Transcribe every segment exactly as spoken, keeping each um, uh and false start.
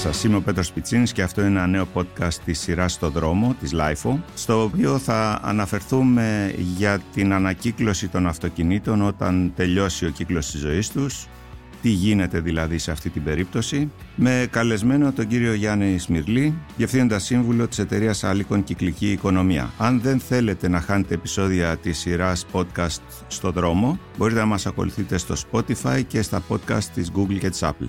σας, είμαι ο Πέτρος Πιτσίνης και αυτό είναι ένα νέο podcast της σειράς «Στο δρόμο» της λάιφο, στο οποίο θα αναφερθούμε για την ανακύκλωση των αυτοκινήτων όταν τελειώσει ο κύκλος της ζωής τους, τι γίνεται δηλαδή σε αυτή την περίπτωση, με καλεσμένο τον κύριο Γιάννη Σμυρλή, διευθύνοντα σύμβουλο της εταιρείας Alykon Κυκλική Οικονομία. Αν δεν θέλετε να χάνετε επεισόδια της σειράς podcast «Στο δρόμο», μπορείτε να μας ακολουθείτε στο Spotify και στα podcast της Google και της Apple.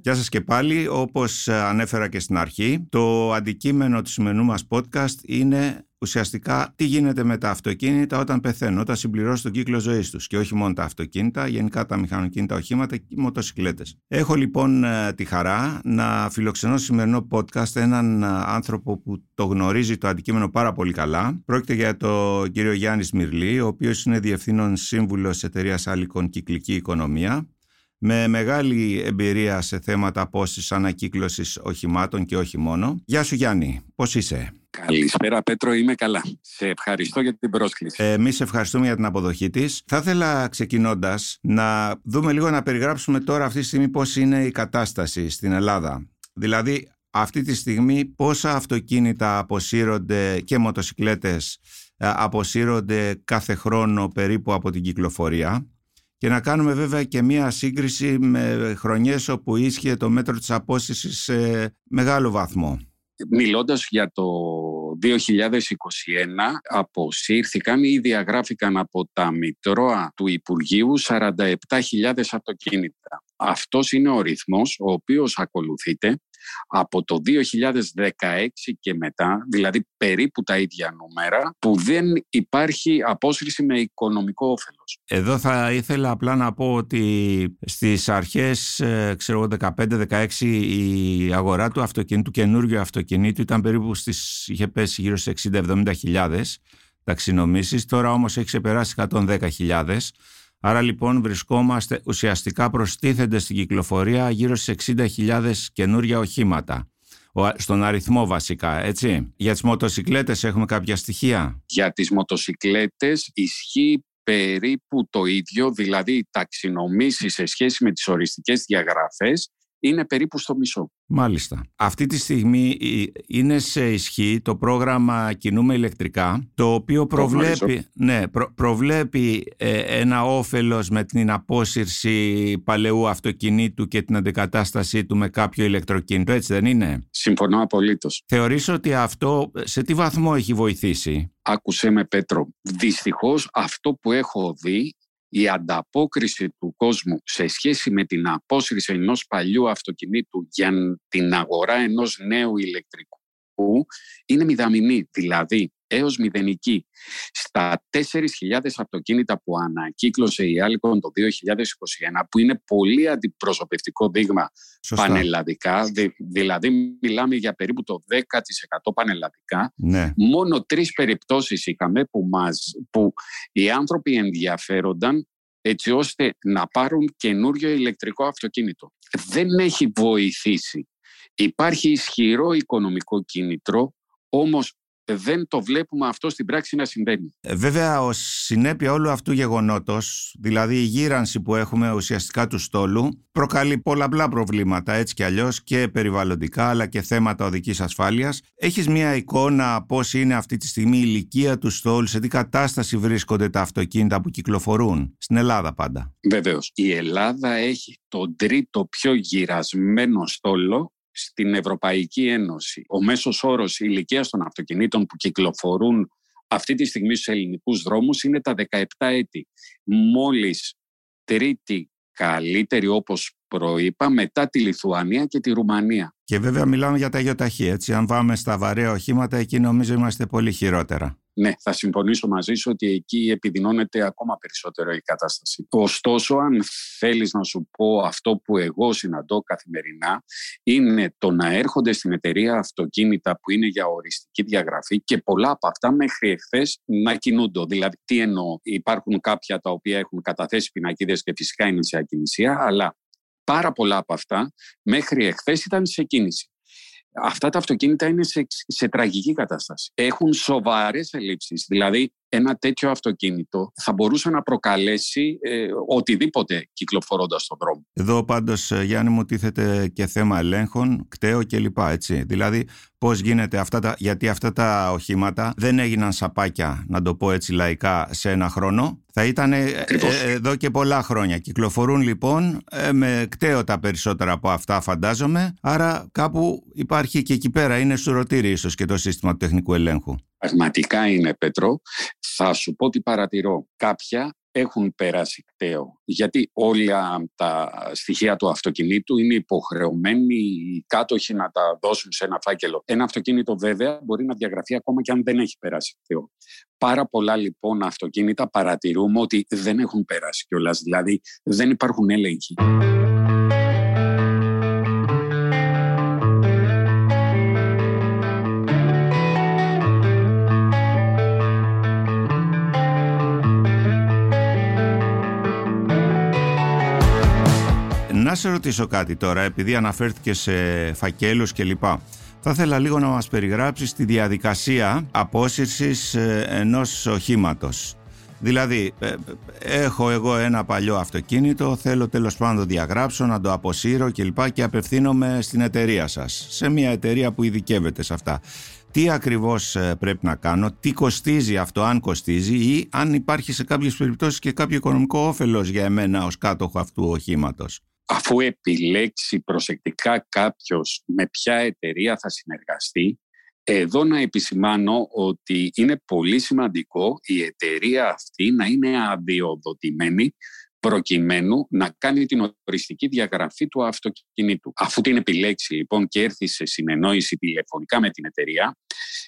Γεια σας και πάλι. Όπως ανέφερα και στην αρχή, το αντικείμενο του σημερινού μας podcast είναι ουσιαστικά τι γίνεται με τα αυτοκίνητα όταν πεθαίνουν, όταν συμπληρώσουν τον κύκλο ζωής τους. Και όχι μόνο τα αυτοκίνητα, γενικά τα μηχανοκίνητα οχήματα και οι μοτοσυκλέτες. Έχω λοιπόν τη χαρά να φιλοξενώ σημερινό podcast έναν άνθρωπο που το γνωρίζει το αντικείμενο πάρα πολύ καλά. Πρόκειται για τον κύριο Γιάννη Σμυρλή, ο οποίος είναι διευθύνων σύμβουλος εταιρείας Alykon Κυκλική Οικονομία, με μεγάλη εμπειρία σε θέματα απόσυσης, ανακύκλωσης οχημάτων και όχι μόνο. Γεια σου Γιάννη, πώς είσαι? Καλησπέρα Πέτρο, είμαι καλά. Σε ευχαριστώ για την πρόσκληση. Εμείς ευχαριστούμε για την αποδοχή της. Θα ήθελα ξεκινώντας να δούμε λίγο, να περιγράψουμε τώρα αυτή τη στιγμή πώς είναι η κατάσταση στην Ελλάδα. Δηλαδή αυτή τη στιγμή πόσα αυτοκίνητα αποσύρονται και μοτοσυκλέτες αποσύρονται κάθε χρόνο περίπου από την κυκλοφορία. Και να κάνουμε βέβαια και μία σύγκριση με χρονιές όπου ίσχυε το μέτρο της απόσυσης σε μεγάλο βαθμό. Μιλώντας για το δύο χιλιάδες είκοσι ένα, αποσύρθηκαν ή διαγράφηκαν από τα μητρώα του Υπουργείου σαράντα επτά χιλιάδες αυτοκίνητα. Αυτός είναι ο ρυθμός ο οποίος ακολουθείται από το δύο χιλιάδες δεκαέξι και μετά, δηλαδή περίπου τα ίδια νούμερα, που δεν υπάρχει απόσυρση με οικονομικό όφελος. Εδώ θα ήθελα απλά να πω ότι στις αρχές, ξέρω, δεκαπέντε δεκαέξι, η αγορά του αυτοκίνητου, καινούργιου αυτοκινήτου, ήταν περίπου στις, είχε πέσει γύρω στις εξήντα εβδομήντα χιλιάδες ταξινομήσεις, τώρα όμως έχει ξεπεράσει εκατόν δέκα χιλιάδες. Άρα λοιπόν βρισκόμαστε, ουσιαστικά προστίθενται στην κυκλοφορία γύρω στις εξήντα χιλιάδες καινούργια οχήματα. Στον αριθμό βασικά, έτσι. Για τις μοτοσυκλέτες έχουμε κάποια στοιχεία? Για τις μοτοσυκλέτες ισχύει περίπου το ίδιο, δηλαδή οι ταξινομήσεις σε σχέση με τις οριστικές διαγραφές είναι περίπου στο μισό. Μάλιστα. Αυτή τη στιγμή είναι σε ισχύ το πρόγραμμα Κινούμε Ηλεκτρικά, το οποίο προβλέπει, το ναι, προ, προβλέπει ε, ένα όφελος με την απόσυρση παλαιού αυτοκινήτου και την αντικατάστασή του με κάποιο ηλεκτροκίνητο, έτσι δεν είναι? Συμφωνώ απολύτως. Θεωρείς ότι αυτό σε τι βαθμό έχει βοηθήσει? Άκουσέ με Πέτρο, δυστυχώς αυτό που έχω δει, η ανταπόκριση του κόσμου σε σχέση με την απόσυρση ενός παλιού αυτοκινήτου για την αγορά ενός νέου ηλεκτρικού είναι μηδαμινή, δηλαδή έως μηδενική. Στα τέσσερις χιλιάδες αυτοκίνητα που ανακύκλωσε η Alykon το δύο χιλιάδες είκοσι ένα, που είναι πολύ αντιπροσωπευτικό δείγμα. Σωστά. Πανελλαδικά, δη, δηλαδή μιλάμε για περίπου το δέκα τοις εκατό πανελλαδικά, ναι. Μόνο τρεις περιπτώσεις είχαμε που, μας, που οι άνθρωποι ενδιαφέρονταν έτσι ώστε να πάρουν καινούριο ηλεκτρικό αυτοκίνητο. Δεν έχει βοηθήσει. Υπάρχει ισχυρό οικονομικό κίνητρο, όμως δεν το βλέπουμε αυτό στην πράξη να συμβαίνει. Βέβαια, ως συνέπεια όλου αυτού γεγονότος, δηλαδή η γύρανση που έχουμε ουσιαστικά του στόλου, προκαλεί πολλαπλά προβλήματα έτσι κι αλλιώς, και περιβαλλοντικά αλλά και θέματα οδικής ασφάλειας. Έχεις μια εικόνα πώς είναι αυτή τη στιγμή η ηλικία του στόλου, σε τι κατάσταση βρίσκονται τα αυτοκίνητα που κυκλοφορούν στην Ελλάδα πάντα? Βεβαίως. Η Ελλάδα έχει τον τρίτο πιο γυρασμένο στόλο στην Ευρωπαϊκή Ένωση. Ο μέσος όρος ηλικίας των αυτοκινήτων που κυκλοφορούν αυτή τη στιγμή στους ελληνικούς δρόμους είναι τα δεκαεπτά έτη. Μόλις τρίτη καλύτερη, όπως προείπα, μετά τη Λιθουανία και τη Ρουμανία. Και βέβαια μιλάμε για τα γιοταχή, έτσι. Αν πάμε στα βαρέα οχήματα, εκεί νομίζω είμαστε πολύ χειρότερα. Ναι, θα συμφωνήσω μαζί σου ότι εκεί επιδεινώνεται ακόμα περισσότερο η κατάσταση. Ωστόσο, αν θέλεις να σου πω αυτό που εγώ συναντώ καθημερινά, είναι το να έρχονται στην εταιρεία αυτοκίνητα που είναι για οριστική διαγραφή και πολλά από αυτά μέχρι εχθές να κινούνται. Δηλαδή, τι εννοώ, υπάρχουν κάποια τα οποία έχουν καταθέσει πινακίδες και φυσικά είναι σε ακινησία, αλλά πάρα πολλά από αυτά μέχρι εχθές ήταν σε κίνηση. Αυτά τα αυτοκίνητα είναι σε, σε τραγική κατάσταση. Έχουν σοβαρές ελλείψεις. Δηλαδή, ένα τέτοιο αυτοκίνητο θα μπορούσε να προκαλέσει ε, οτιδήποτε κυκλοφορώντας στον δρόμο. Εδώ πάντως, Γιάννη μου, τίθεται και θέμα ελέγχων, κταίο κλπ. Έτσι. Δηλαδή, πώς γίνεται αυτά τα, γιατί αυτά τα οχήματα δεν έγιναν σαπάκια, να το πω έτσι λαϊκά, σε ένα χρόνο. Θα ήταν ε, ε, εδώ και πολλά χρόνια. Κυκλοφορούν λοιπόν ε, με κταίο τα περισσότερα από αυτά, φαντάζομαι. Άρα κάπου υπάρχει και εκεί πέρα, είναι στουρωτήρι ίσως και το σύστημα του τεχνικού ελέγχου. Πραγματικά είναι, Πέτρο. Θα σου πω τι παρατηρώ. Κάποια έχουν περάσει κταίο, γιατί όλα τα στοιχεία του αυτοκινήτου είναι υποχρεωμένοι οι κάτοχοι να τα δώσουν σε ένα φάκελο. Ένα αυτοκίνητο βέβαια μπορεί να διαγραφεί ακόμα και αν δεν έχει περάσει κταίο. Πάρα πολλά λοιπόν αυτοκίνητα παρατηρούμε ότι δεν έχουν περάσει κιόλας, δηλαδή δεν υπάρχουν έλεγχοι. Να σε ρωτήσω κάτι τώρα, επειδή αναφέρθηκε σε φακέλους κλπ. Θα ήθελα λίγο να μας περιγράψεις τη διαδικασία απόσυρσης ενός οχήματος. Δηλαδή, ε, έχω εγώ ένα παλιό αυτοκίνητο, θέλω τέλος πάντων να το διαγράψω, να το αποσύρω κλπ. Και απευθύνομαι στην εταιρεία σας, σε μια εταιρεία που ειδικεύεται σε αυτά. Τι ακριβώς πρέπει να κάνω, τι κοστίζει αυτό, αν κοστίζει, ή αν υπάρχει σε κάποιες περιπτώσεις και κάποιο οικονομικό όφελος για εμένα ως κάτοχο αυτού οχήματος. Αφού επιλέξει προσεκτικά κάποιος με ποια εταιρεία θα συνεργαστεί, εδώ να επισημάνω ότι είναι πολύ σημαντικό η εταιρεία αυτή να είναι αδειοδοτημένη προκειμένου να κάνει την οριστική διαγραφή του αυτοκινήτου. Αφού την επιλέξει λοιπόν και έρθει σε συνεννόηση τηλεφωνικά με την εταιρεία,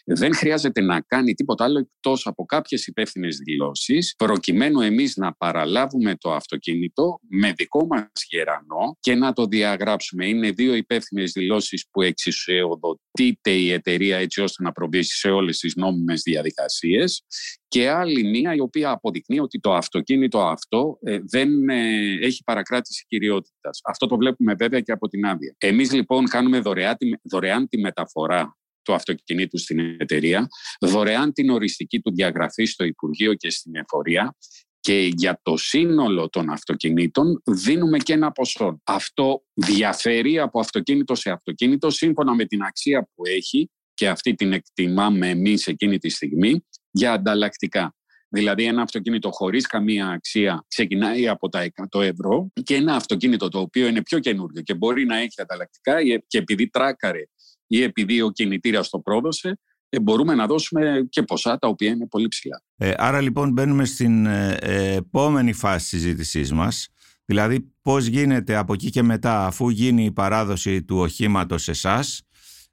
δεν χρειάζεται να κάνει τίποτα άλλο εκτός από κάποιες υπεύθυνες δηλώσεις, προκειμένου εμείς να παραλάβουμε το αυτοκίνητο με δικό μας γερανό και να το διαγράψουμε. Είναι δύο υπεύθυνες δηλώσεις που εξισοδοτείται η εταιρεία έτσι ώστε να προβεί σε όλες τις νόμιμες διαδικασίες, και άλλη μία η οποία αποδεικνύει ότι το αυτοκίνητο αυτό ε, δεν ε, έχει παρακράτηση κυριότητας. Αυτό το βλέπουμε βέβαια και από την άδεια. Εμείς λοιπόν κάνουμε δωρεάν, δωρεάν τη μεταφορά του αυτοκινήτου στην εταιρεία, δωρεάν την οριστική του διαγραφή στο Υπουργείο και στην εφορία, και για το σύνολο των αυτοκινήτων δίνουμε και ένα ποσό. Αυτό διαφέρει από αυτοκίνητο σε αυτοκίνητο σύμφωνα με την αξία που έχει, και αυτή την εκτιμάμε εμείς εκείνη τη στιγμή, για ανταλλακτικά. Δηλαδή ένα αυτοκίνητο χωρίς καμία αξία ξεκινάει από τα εκατό ευρώ, και ένα αυτοκίνητο το οποίο είναι πιο καινούριο και μπορεί να έχει ανταλλακτικά, και επειδή τράκαρε ή επειδή ο κινητήρας το πρόδωσε, μπορούμε να δώσουμε και ποσά τα οποία είναι πολύ ψηλά. Ε, άρα λοιπόν μπαίνουμε στην ε, επόμενη φάση της συζήτησής μας, δηλαδή πώς γίνεται από εκεί και μετά, αφού γίνει η παράδοση του οχήματος σε εσάς,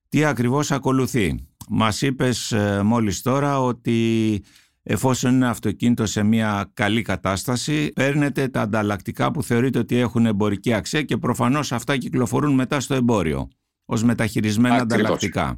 τι ακριβώς ακολουθεί. Μας είπες ε, μόλις τώρα ότι εφόσον είναι αυτοκίνητο σε μια καλή κατάσταση, παίρνετε τα ανταλλακτικά που θεωρείτε ότι έχουν εμπορική αξία, και προφανώς αυτά κυκλοφορούν μετά στο εμπόριο ως μεταχειρισμένα Ακριβώς. ανταλλακτικά.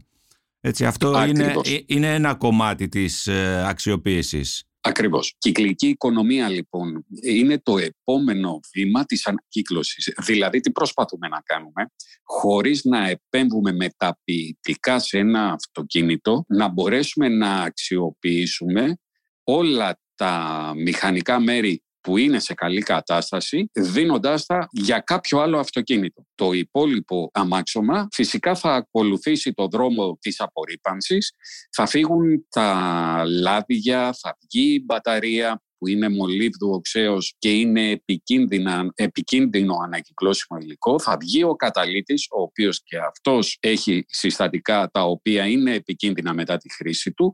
Έτσι, αυτό είναι, είναι ένα κομμάτι της ε, αξιοποίησης. Ακριβώς. Κυκλική οικονομία λοιπόν είναι το επόμενο βήμα της ανακύκλωσης. Δηλαδή τι προσπαθούμε να κάνουμε, χωρίς να επέμβουμε μεταποιητικά σε ένα αυτοκίνητο, να μπορέσουμε να αξιοποιήσουμε όλα τα μηχανικά μέρη που είναι σε καλή κατάσταση, δίνοντάς τα για κάποιο άλλο αυτοκίνητο. Το υπόλοιπο αμάξωμα φυσικά θα ακολουθήσει το δρόμο της απορρίπανσης, θα φύγουν τα λάδια, θα βγει η μπαταρία που είναι μολύβδου οξέως και είναι επικίνδυνα, επικίνδυνο ανακυκλώσιμο υλικό, θα βγει ο καταλύτης, ο οποίος και αυτός έχει συστατικά τα οποία είναι επικίνδυνα μετά τη χρήση του,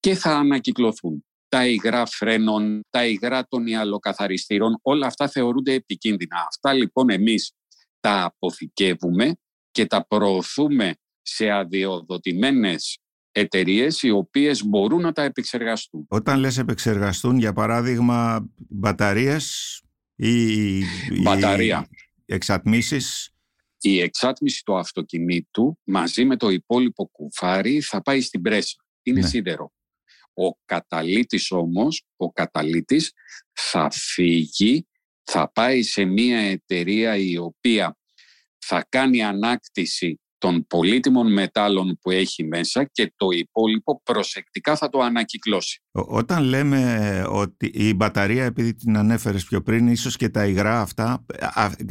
και θα ανακυκλωθούν. Τα υγρά φρένων, τα υγρά των υαλοκαθαριστήρων, όλα αυτά θεωρούνται επικίνδυνα. Αυτά λοιπόν εμείς τα αποθηκεύουμε και τα προωθούμε σε αδειοδοτημένες εταιρείες οι οποίες μπορούν να τα επεξεργαστούν. Όταν λες επεξεργαστούν, για παράδειγμα μπαταρίες ή Μπαταρία. εξατμίσεις. Η εξάτμιση του αυτοκινήτου μαζί με το υπόλοιπο κουφάρι θα πάει στην πρέση. Είναι ναι. σίδερο. Ο καταλύτης όμως, ο καταλύτης θα φύγει, θα πάει σε μια εταιρεία η οποία θα κάνει ανάκτηση των πολύτιμων μετάλλων που έχει μέσα και το υπόλοιπο προσεκτικά θα το ανακυκλώσει. Όταν λέμε ότι η μπαταρία, επειδή την ανέφερες πιο πριν, ίσως και τα υγρά αυτά,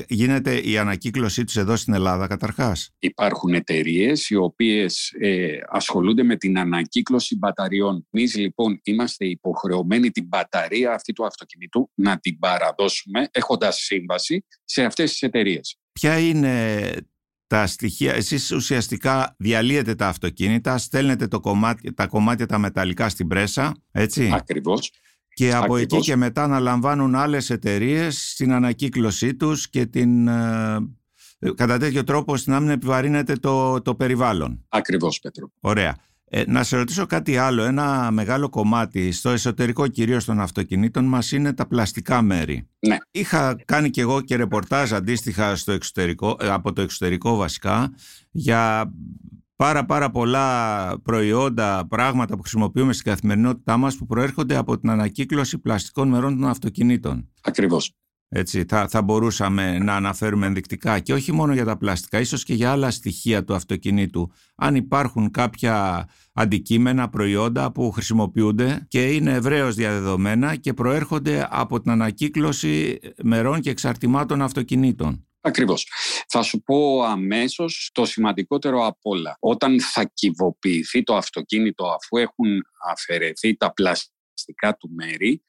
γίνεται η ανακύκλωσή τους εδώ στην Ελλάδα καταρχάς? Υπάρχουν εταιρείες οι οποίες ε, ασχολούνται με την ανακύκλωση μπαταριών. Εμείς λοιπόν είμαστε υποχρεωμένοι την μπαταρία αυτή του αυτοκινήτου να την παραδώσουμε έχοντας σύμβαση σε αυτές τις εταιρείες. Ποια είναι τα στοιχεία? Εσείς ουσιαστικά διαλύετε τα αυτοκίνητα, στέλνετε το κομμάτι, τα κομμάτια τα μεταλλικά στην πρέσα, έτσι? Ακριβώς. Και από Ακριβώς. εκεί και μετά αναλαμβάνουν άλλες εταιρείες στην ανακύκλωσή τους και την, ε, κατά τέτοιο τρόπο ώστε να μην επιβαρύνεται το, το περιβάλλον. Ακριβώς, Πέτρο. Ωραία. Ε, να σε ρωτήσω κάτι άλλο. Ένα μεγάλο κομμάτι στο εσωτερικό κυρίως των αυτοκινήτων μας είναι τα πλαστικά μέρη. Ναι. Είχα κάνει και εγώ και ρεπορτάζ αντίστοιχα στο εξωτερικό, από το εξωτερικό βασικά, για πάρα πάρα πολλά προϊόντα, πράγματα που χρησιμοποιούμε στην καθημερινότητά μας που προέρχονται από την ανακύκλωση πλαστικών μερών των αυτοκινήτων. Ακριβώς. Έτσι, θα, θα μπορούσαμε να αναφέρουμε ενδεικτικά και όχι μόνο για τα πλαστικά, ίσως και για άλλα στοιχεία του αυτοκινήτου. Αν υπάρχουν κάποια αντικείμενα, προϊόντα που χρησιμοποιούνται και είναι ευρέως διαδεδομένα και προέρχονται από την ανακύκλωση μερών και εξαρτημάτων αυτοκινήτων. Ακριβώς. Θα σου πω αμέσως το σημαντικότερο απ' όλα. Όταν θα κυβοποιηθεί το αυτοκίνητο, αφού έχουν αφαιρεθεί τα πλαστικά του μέρη,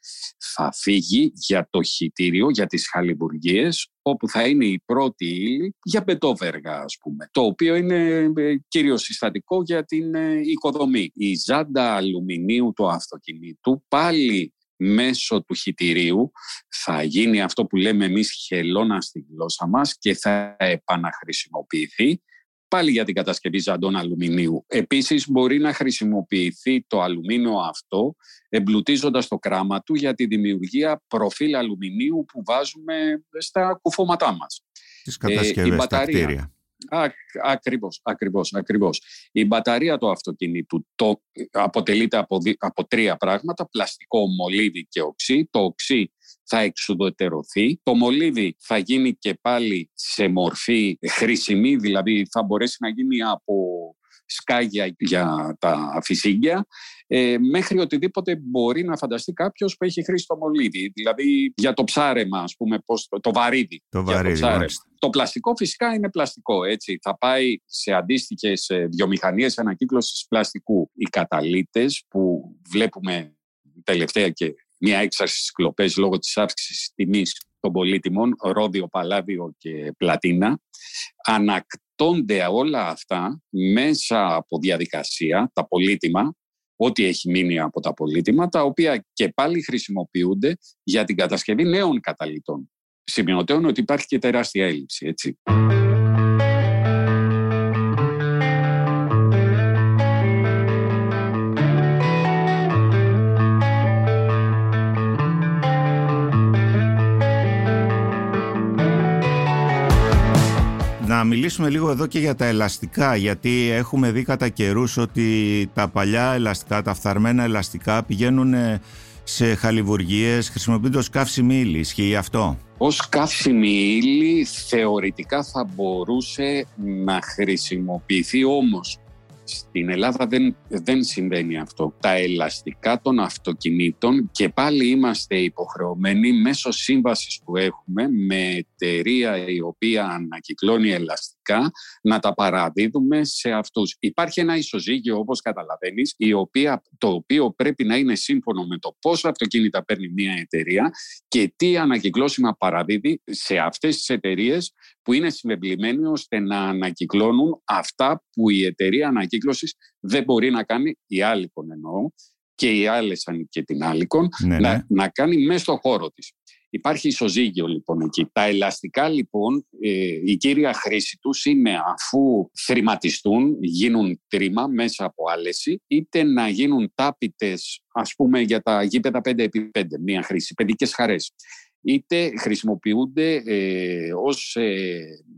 θα φύγει για το χυτήριο, για τις χαλιβουργίες, όπου θα είναι η πρώτη ύλη για μπετόβεργα, ας πούμε, το οποίο είναι κυρίως συστατικό για την οικοδομή. Η ζάντα αλουμινίου του αυτοκινήτου πάλι μέσω του χυτηρίου θα γίνει αυτό που λέμε εμείς χελώνα στη γλώσσα μας και θα επαναχρησιμοποιηθεί πάλι για την κατασκευή ζαντών αλουμινίου. Επίσης μπορεί να χρησιμοποιηθεί το αλουμίνιο αυτό εμπλουτίζοντας το κράμα του για τη δημιουργία προφίλ αλουμινίου που βάζουμε στα κουφώματά μας. Τις κατασκευές, ε, η μπαταρία, τα κτίρια. Α, ακριβώς, ακριβώς, ακριβώς. Η μπαταρία του αυτοκινήτου το, αποτελείται από, δι, από τρία πράγματα, πλαστικό, μολύβι και οξύ. Το οξύ θα εξουδετερωθεί. Το μολύβι θα γίνει και πάλι σε μορφή χρήσιμη, δηλαδή θα μπορέσει να γίνει από σκάγια για τα φυσίγγια ε, μέχρι οτιδήποτε μπορεί να φανταστεί κάποιος που έχει χρήσει το μολύβι, δηλαδή για το ψάρεμα, ας πούμε, πώς, το βαρύδι, το, βαρύδι το, το πλαστικό φυσικά είναι πλαστικό, έτσι, θα πάει σε αντίστοιχες βιομηχανίες ανακύκλωσης πλαστικού. Οι καταλύτες που βλέπουμε τελευταία και μια έξαρση στις κλοπές λόγω της αύξησης τιμής των πολύτιμων, ρόδιο, παλάδιο και πλατίνα, ανακτώνται όλα αυτά μέσα από διαδικασία, τα πολύτιμα, ό,τι έχει μείνει από τα πολύτιμα, τα οποία και πάλι χρησιμοποιούνται για την κατασκευή νέων καταλυτών. Σημειωτέων ότι υπάρχει και τεράστια έλλειψη, έτσι. Να μιλήσουμε λίγο εδώ και για τα ελαστικά, γιατί έχουμε δει κατά καιρούς ότι τα παλιά ελαστικά, τα φθαρμένα ελαστικά πηγαίνουν σε χαλιβουργίες χρησιμοποιούνται ως καύσιμη ύλη. Ισχύει αυτό? Ως καύσιμη ύλη θεωρητικά θα μπορούσε να χρησιμοποιηθεί, όμως στην Ελλάδα δεν, δεν συμβαίνει αυτό. Τα ελαστικά των αυτοκινήτων και πάλι είμαστε υποχρεωμένοι μέσω σύμβασης που έχουμε με εταιρεία η οποία ανακυκλώνει ελαστικά να τα παραδίδουμε σε αυτούς. Υπάρχει ένα ισοζύγιο, όπως καταλαβαίνεις, η οποία, το οποίο πρέπει να είναι σύμφωνο με το πόσα αυτοκίνητα παίρνει μια εταιρεία και τι ανακυκλώσιμα παραδίδει σε αυτές τις εταιρείες που είναι συμβεβλημένοι ώστε να ανακυκλώνουν αυτά που η εταιρεία ανακύκλωσης δεν μπορεί να κάνει, η Alykon εννοώ, και οι άλλες και την Alykon, ναι, να, ναι. να κάνει μέσα στο χώρο της. Υπάρχει ισοζύγιο λοιπόν εκεί. Τα ελαστικά λοιπόν, ε, η κύρια χρήση τους είναι αφού θρηματιστούν, γίνουν τρίμα μέσα από άλεση, είτε να γίνουν τάπητες, ας πούμε για τα γήπεδα πέντε επί πέντε, μια χρήση, παιδικές χαρές, είτε χρησιμοποιούνται ε, ως ε,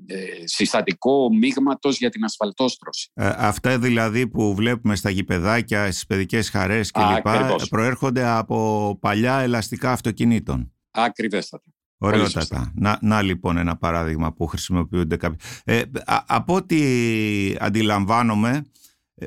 ε, συστατικό μείγματος για την ασφαλτόστρωση. Ε, αυτά δηλαδή που βλέπουμε στα γηπεδάκια, στις παιδικές χαρές κλπ. Προέρχονται από παλιά ελαστικά αυτοκινήτων. Ακριβέστατα. Ωραιότατα. Να, να λοιπόν ένα παράδειγμα που χρησιμοποιούνται κάποιοι. Ε, α, από ό,τι αντιλαμβάνομαι,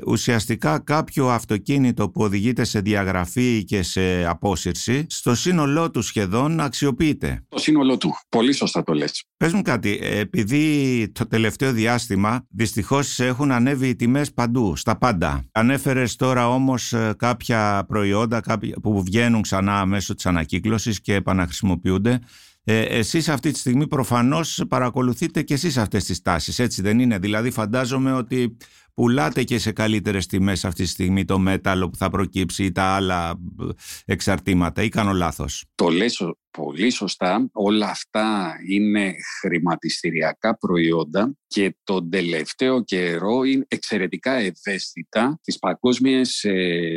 ουσιαστικά κάποιο αυτοκίνητο που οδηγείται σε διαγραφή και σε απόσυρση, στο σύνολό του σχεδόν αξιοποιείται. Το σύνολό του. Πολύ σωστά το λες. Πες μου κάτι, επειδή το τελευταίο διάστημα δυστυχώς έχουν ανέβει οι τιμές παντού, στα πάντα. Ανέφερες τώρα όμως κάποια προϊόντα κάποια, που βγαίνουν ξανά μέσω της ανακύκλωσης και επαναχρησιμοποιούνται. Ε, εσείς αυτή τη στιγμή προφανώς παρακολουθείτε και εσείς αυτές τις τάσεις, έτσι δεν είναι? Δηλαδή φαντάζομαι ότι πουλάτε και σε καλύτερες τιμές αυτή τη στιγμή το μέταλλο που θα προκύψει ή τα άλλα εξαρτήματα, ή κάνω λάθος? Το λες πολύ σωστά. Όλα αυτά είναι χρηματιστηριακά προϊόντα και τον τελευταίο καιρό είναι εξαιρετικά ευαίσθητα στις παγκόσμιες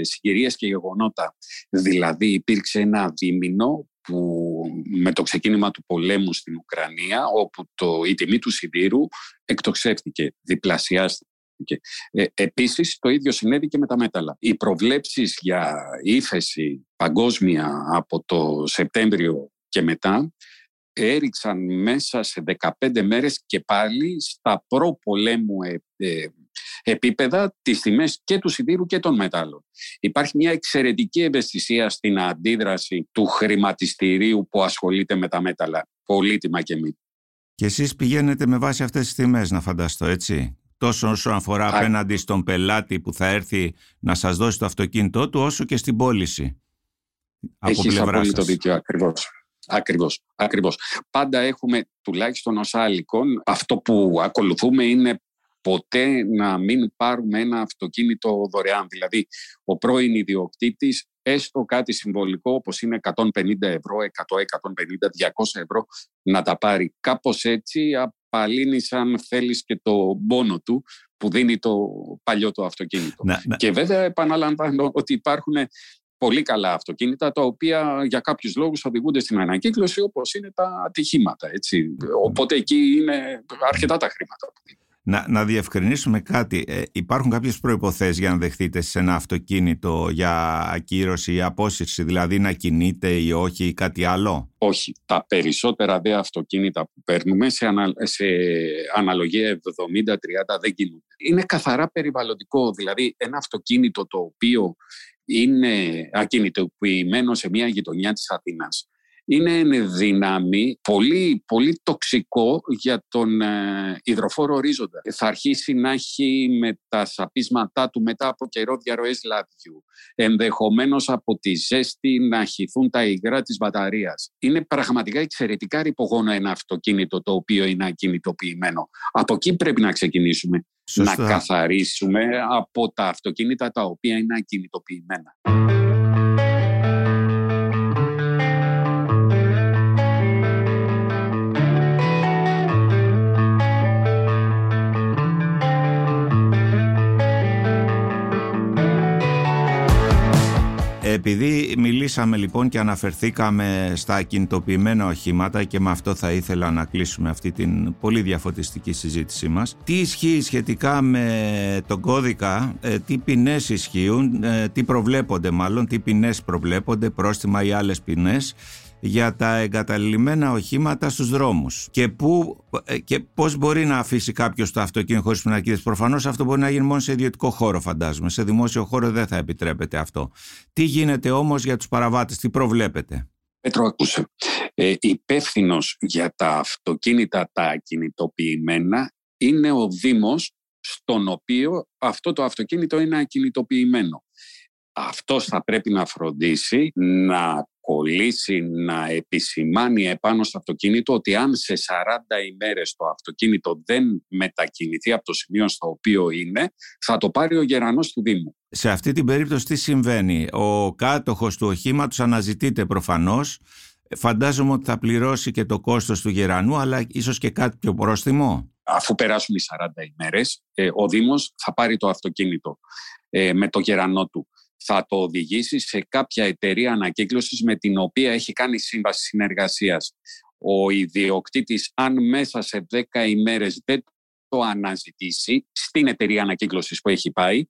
συγκυρίες και γεγονότα. Δηλαδή υπήρξε ένα δίμηνο που με το ξεκίνημα του πολέμου στην Ουκρανία, όπου το, η τιμή του σιδήρου εκτοξεύτηκε, διπλασιάστηκε. Ε, επίσης, το ίδιο συνέβη και με τα μέταλλα. Οι προβλέψεις για ύφεση παγκόσμια από το Σεπτέμβριο και μετά έριξαν μέσα σε δεκαπέντε μέρες και πάλι στα προπολέμου επίπεδα τις τιμές και του σιδήρου και των μετάλλων. Υπάρχει μια εξαιρετική ευαισθησία στην αντίδραση του χρηματιστηρίου που ασχολείται με τα μέταλλα, πολύτιμα και μη. Και εσείς πηγαίνετε με βάση αυτές τις τιμές, να φανταστώ, έτσι? Τόσο όσο αφορά Α... απέναντι στον πελάτη που θα έρθει να σας δώσει το αυτοκίνητό του, όσο και στην πώληση. Έχεις απόλυτο δίκιο, ακριβώς. Ακριβώς, ακριβώς. Πάντα έχουμε, τουλάχιστον ως Alykon, αυτό που ακολουθούμε είναι ποτέ να μην πάρουμε ένα αυτοκίνητο δωρεάν. Δηλαδή, ο πρώην ιδιοκτήτης, έστω κάτι συμβολικό, όπως είναι εκατόν πενήντα ευρώ, εκατό, εκατόν πενήντα, διακόσια ευρώ, να τα πάρει. Κάπως έτσι απαλύνεις, αν θέλεις, και το πόνο του που δίνει το παλιό το αυτοκίνητο. Να, ναι. Και βέβαια επαναλαμβάνω ότι υπάρχουν πολύ καλά αυτοκίνητα, τα οποία για κάποιους λόγους οδηγούνται στην ανακύκλωση, όπως είναι τα ατυχήματα. Έτσι. Οπότε εκεί είναι αρκετά τα χρήματα. Να, να διευκρινίσουμε κάτι. Ε, υπάρχουν κάποιες προϋποθέσεις για να δεχτείτε σε ένα αυτοκίνητο για ακύρωση ή απόσυρση, δηλαδή να κινείται ή όχι ή κάτι άλλο? Όχι. Τα περισσότερα δε αυτοκίνητα που παίρνουμε σε, ανα, σε αναλογία εβδομήντα τριάντα δεν κινούνται. Είναι καθαρά περιβαλλοντικό, δηλαδή ένα αυτοκίνητο το οποίο είναι ακινητοποιημένο σε μια γειτονιά της Αθήνας. Είναι εν δυνάμει πολύ, πολύ τοξικό για τον ε, υδροφόρο ορίζοντα. Θα αρχίσει να έχει με τα σαπίσματά του μετά από καιρό διαρροές λαδιού. Ενδεχομένως από τη ζέστη να χυθούν τα υγρά της μπαταρίας. Είναι πραγματικά εξαιρετικά ρυπογόνο ένα αυτοκίνητο το οποίο είναι ακινητοποιημένο. Από εκεί πρέπει να ξεκινήσουμε. Σωστά. Να καθαρίσουμε από τα αυτοκίνητα τα οποία είναι ακινητοποιημένα. Επειδή μιλήσαμε λοιπόν και αναφερθήκαμε στα ακινητοποιημένα οχήματα και με αυτό θα ήθελα να κλείσουμε αυτή την πολύ διαφωτιστική συζήτησή μας. Τι ισχύει σχετικά με τον κώδικα, τι ποινές ισχύουν, τι προβλέπονται μάλλον, τι ποινές προβλέπονται, πρόστιμα ή άλλες ποινές για τα εγκαταλειμμένα οχήματα στους δρόμους και, που, και πώς μπορεί να αφήσει κάποιος το αυτοκίνητο χωρίς πινακίδες? Προφανώς αυτό μπορεί να γίνει μόνο σε ιδιωτικό χώρο, φαντάζομαι. Σε δημόσιο χώρο δεν θα επιτρέπεται αυτό. Τι γίνεται όμως για τους παραβάτες, τι προβλέπετε? Πέτρο, ακούσε. Ε, υπεύθυνος για τα αυτοκίνητα τα ακινητοποιημένα είναι ο Δήμος, στον οποίο αυτό το αυτοκίνητο είναι ακινητοποιημένο. Αυτός θα πρέπει να φροντίσει να κολλήσει, να επισημάνει επάνω στο αυτοκίνητο ότι αν σε σαράντα ημέρες το αυτοκίνητο δεν μετακινηθεί από το σημείο στο οποίο είναι, θα το πάρει ο γερανός του Δήμου. Σε αυτή την περίπτωση τι συμβαίνει? Ο κάτοχος του οχήματος αναζητείται προφανώς. Φαντάζομαι ότι θα πληρώσει και το κόστος του γερανού, αλλά ίσως και κάτι πιο πρόστιμο. Αφού περάσουν οι σαράντα ημέρες, ο Δήμος θα πάρει το αυτοκίνητο με το γερανό του. Θα το οδηγήσει σε κάποια εταιρεία ανακύκλωσης με την οποία έχει κάνει σύμβαση συνεργασίας. Ο ιδιοκτήτης, αν μέσα σε δέκα ημέρες δεν το αναζητήσει στην εταιρεία ανακύκλωσης που έχει πάει,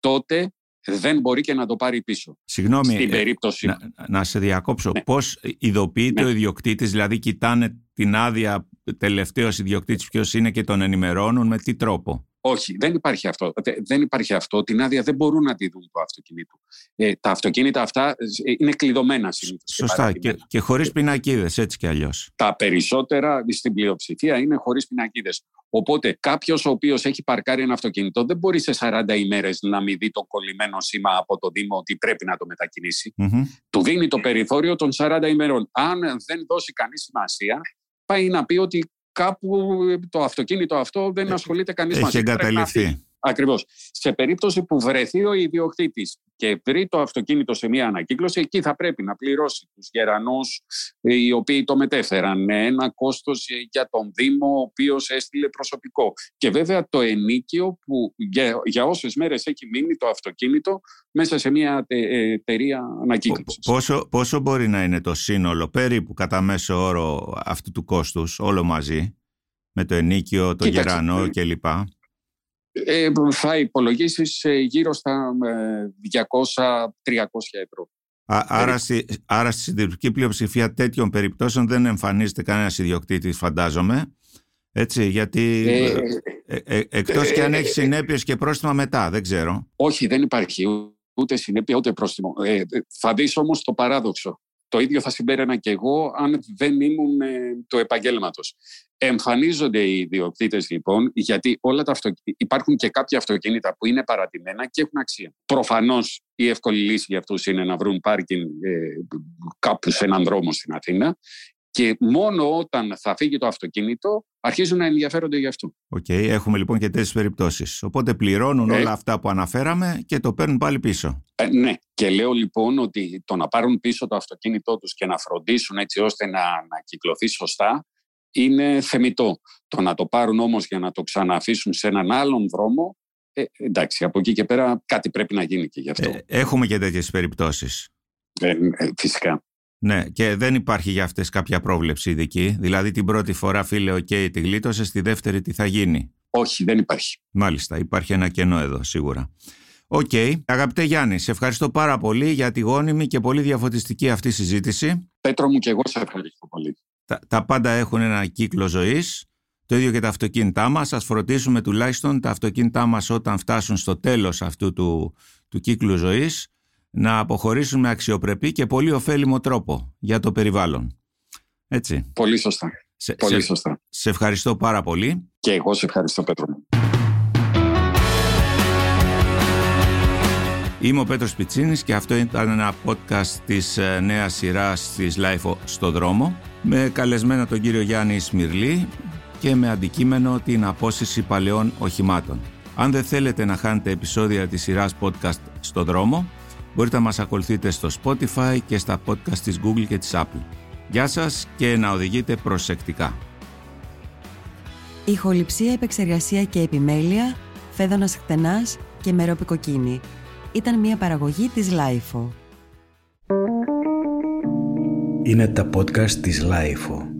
τότε δεν μπορεί και να το πάρει πίσω. Συγγνώμη, στην περίπτωση... να, να σε διακόψω. Ναι. Πώς ειδοποιείται ναι. ο ιδιοκτήτης, δηλαδή κοιτάνε την άδεια τελευταίος ιδιοκτήτης ποιος είναι και τον ενημερώνουν, με τι τρόπο? Όχι, δεν υπάρχει αυτό. Δεν υπάρχει αυτό. Την άδεια δεν μπορούν να τη δουν το αυτοκίνητο. Ε, τα αυτοκίνητα αυτά είναι κλειδωμένα συνήθως. Σωστά. Και, και, και χωρίς πινακίδες, έτσι κι αλλιώς. Τα περισσότερα στην πλειοψηφία είναι χωρίς πινακίδες. Οπότε κάποιος ο οποίος έχει παρκάρει ένα αυτοκίνητο δεν μπορεί σε σαράντα ημέρες να μην δει το κολλημένο σήμα από το Δήμο ότι πρέπει να το μετακινήσει. Mm-hmm. Του δίνει το περιθώριο των σαράντα ημερών. Αν δεν δώσει κανείς σημασία, πάει να πει ότι κάπου το αυτοκίνητο αυτό δεν ασχολείται κανείς μαζί. Έχει εγκαταλειφθεί. Ακριβώς. Σε περίπτωση που βρεθεί ο ιδιοκτήτης και βρει το αυτοκίνητο σε μια ανακύκλωση, εκεί θα πρέπει να πληρώσει τους γερανούς οι οποίοι το μετέφεραν, ένα κόστος για τον Δήμο ο οποίος έστειλε προσωπικό. Και βέβαια το ενίκιο που για, για όσες μέρες έχει μείνει το αυτοκίνητο μέσα σε μια εταιρεία ανακύκλωσης. Πόσο, πόσο μπορεί να είναι το σύνολο περίπου κατά μέσο όρο αυτού του κόστους, όλο μαζί, με το ενίκιο, το Κοίταξε, γερανό κλπ? Ε, θα υπολογίσεις γύρω στα διακόσια με τριακόσια ευρώ. Α, άρα, στη, άρα στη συντριπτική πλειοψηφία τέτοιων περιπτώσεων δεν εμφανίζεται κανένας ιδιοκτήτης, φαντάζομαι, έτσι, γιατί ε, ε, ε, εκτός ε, και αν έχει συνέπειες και πρόστιμα μετά, δεν ξέρω. Όχι, δεν υπάρχει ούτε συνέπεια ούτε πρόστιμο. Ε, θα δεις όμως το παράδοξο. Το ίδιο θα συμπέρανα και εγώ αν δεν ήμουν ε, του επαγγέλματος. Εμφανίζονται οι ιδιοκτήτες λοιπόν, γιατί όλα τα αυτοκ... υπάρχουν και κάποια αυτοκίνητα που είναι παρατημένα και έχουν αξία. Προφανώς η εύκολη λύση για αυτούς είναι να βρουν πάρκινγκ ε, κάπου σε έναν δρόμο στην Αθήνα, και μόνο όταν θα φύγει το αυτοκίνητο αρχίζουν να ενδιαφέρονται γι' αυτό. Οκ, okay, έχουμε λοιπόν και τέτοιες περιπτώσεις. Οπότε πληρώνουν ε, όλα αυτά που αναφέραμε και το παίρνουν πάλι πίσω. Ε, ναι, και λέω λοιπόν ότι το να πάρουν πίσω το αυτοκίνητό τους και να φροντίσουν έτσι ώστε να ανακυκλωθεί σωστά είναι θεμιτό. Το να το πάρουν όμως για να το ξανααφήσουν σε έναν άλλον δρόμο, ε, εντάξει, από εκεί και πέρα κάτι πρέπει να γίνει και γι' αυτό. Ε, έχουμε και τέτοιες περιπτώσεις. Ε, ε, φυσικά. Ναι, και δεν υπάρχει για αυτές κάποια πρόβλεψη ειδική. Δηλαδή την πρώτη φορά, φίλε, οκ, okay, τη γλίτωσε, στη δεύτερη τι θα γίνει? Όχι, δεν υπάρχει. Μάλιστα, υπάρχει ένα κενό εδώ σίγουρα. Οκ. Okay. Αγαπητέ Γιάννη, σε ευχαριστώ πάρα πολύ για τη γόνιμη και πολύ διαφωτιστική αυτή συζήτηση. Πέτρο μου, και εγώ σε ευχαριστώ πολύ. Τα, τα πάντα έχουν ένα κύκλο ζωής. Το ίδιο και τα αυτοκίνητά μας. Ας φροντίσουμε τουλάχιστον τα αυτοκίνητά μας όταν φτάσουν στο τέλος αυτού του, του κύκλου ζωής να αποχωρήσουν με αξιοπρεπή και πολύ ωφέλιμο τρόπο για το περιβάλλον. Έτσι. Πολύ σωστά. Σε, πολύ σωστά. Σε, σε ευχαριστώ πάρα πολύ. Και εγώ σε ευχαριστώ, Πέτρο μου. Είμαι ο Πέτρος Πιτσίνης και αυτό ήταν ένα podcast της νέας σειράς της LIFO στο δρόμο, με καλεσμένο τον κύριο Γιάννη Σμυρλή και με αντικείμενο την απόσυρση παλαιών οχημάτων. Αν δεν θέλετε να χάνετε επεισόδια της σειράς podcast στο δρόμο, μπορείτε να μας ακολουθείτε στο Spotify και στα podcast της Google και της Apple. Γεια σας και να οδηγείτε προσεκτικά. Ηχοληψία, επεξεργασία και επιμέλεια, Φέδωνας Χτενάς και Μερόπικοκίνη. Ήταν μια παραγωγή της LIFO. Είναι τα podcast της LIFO.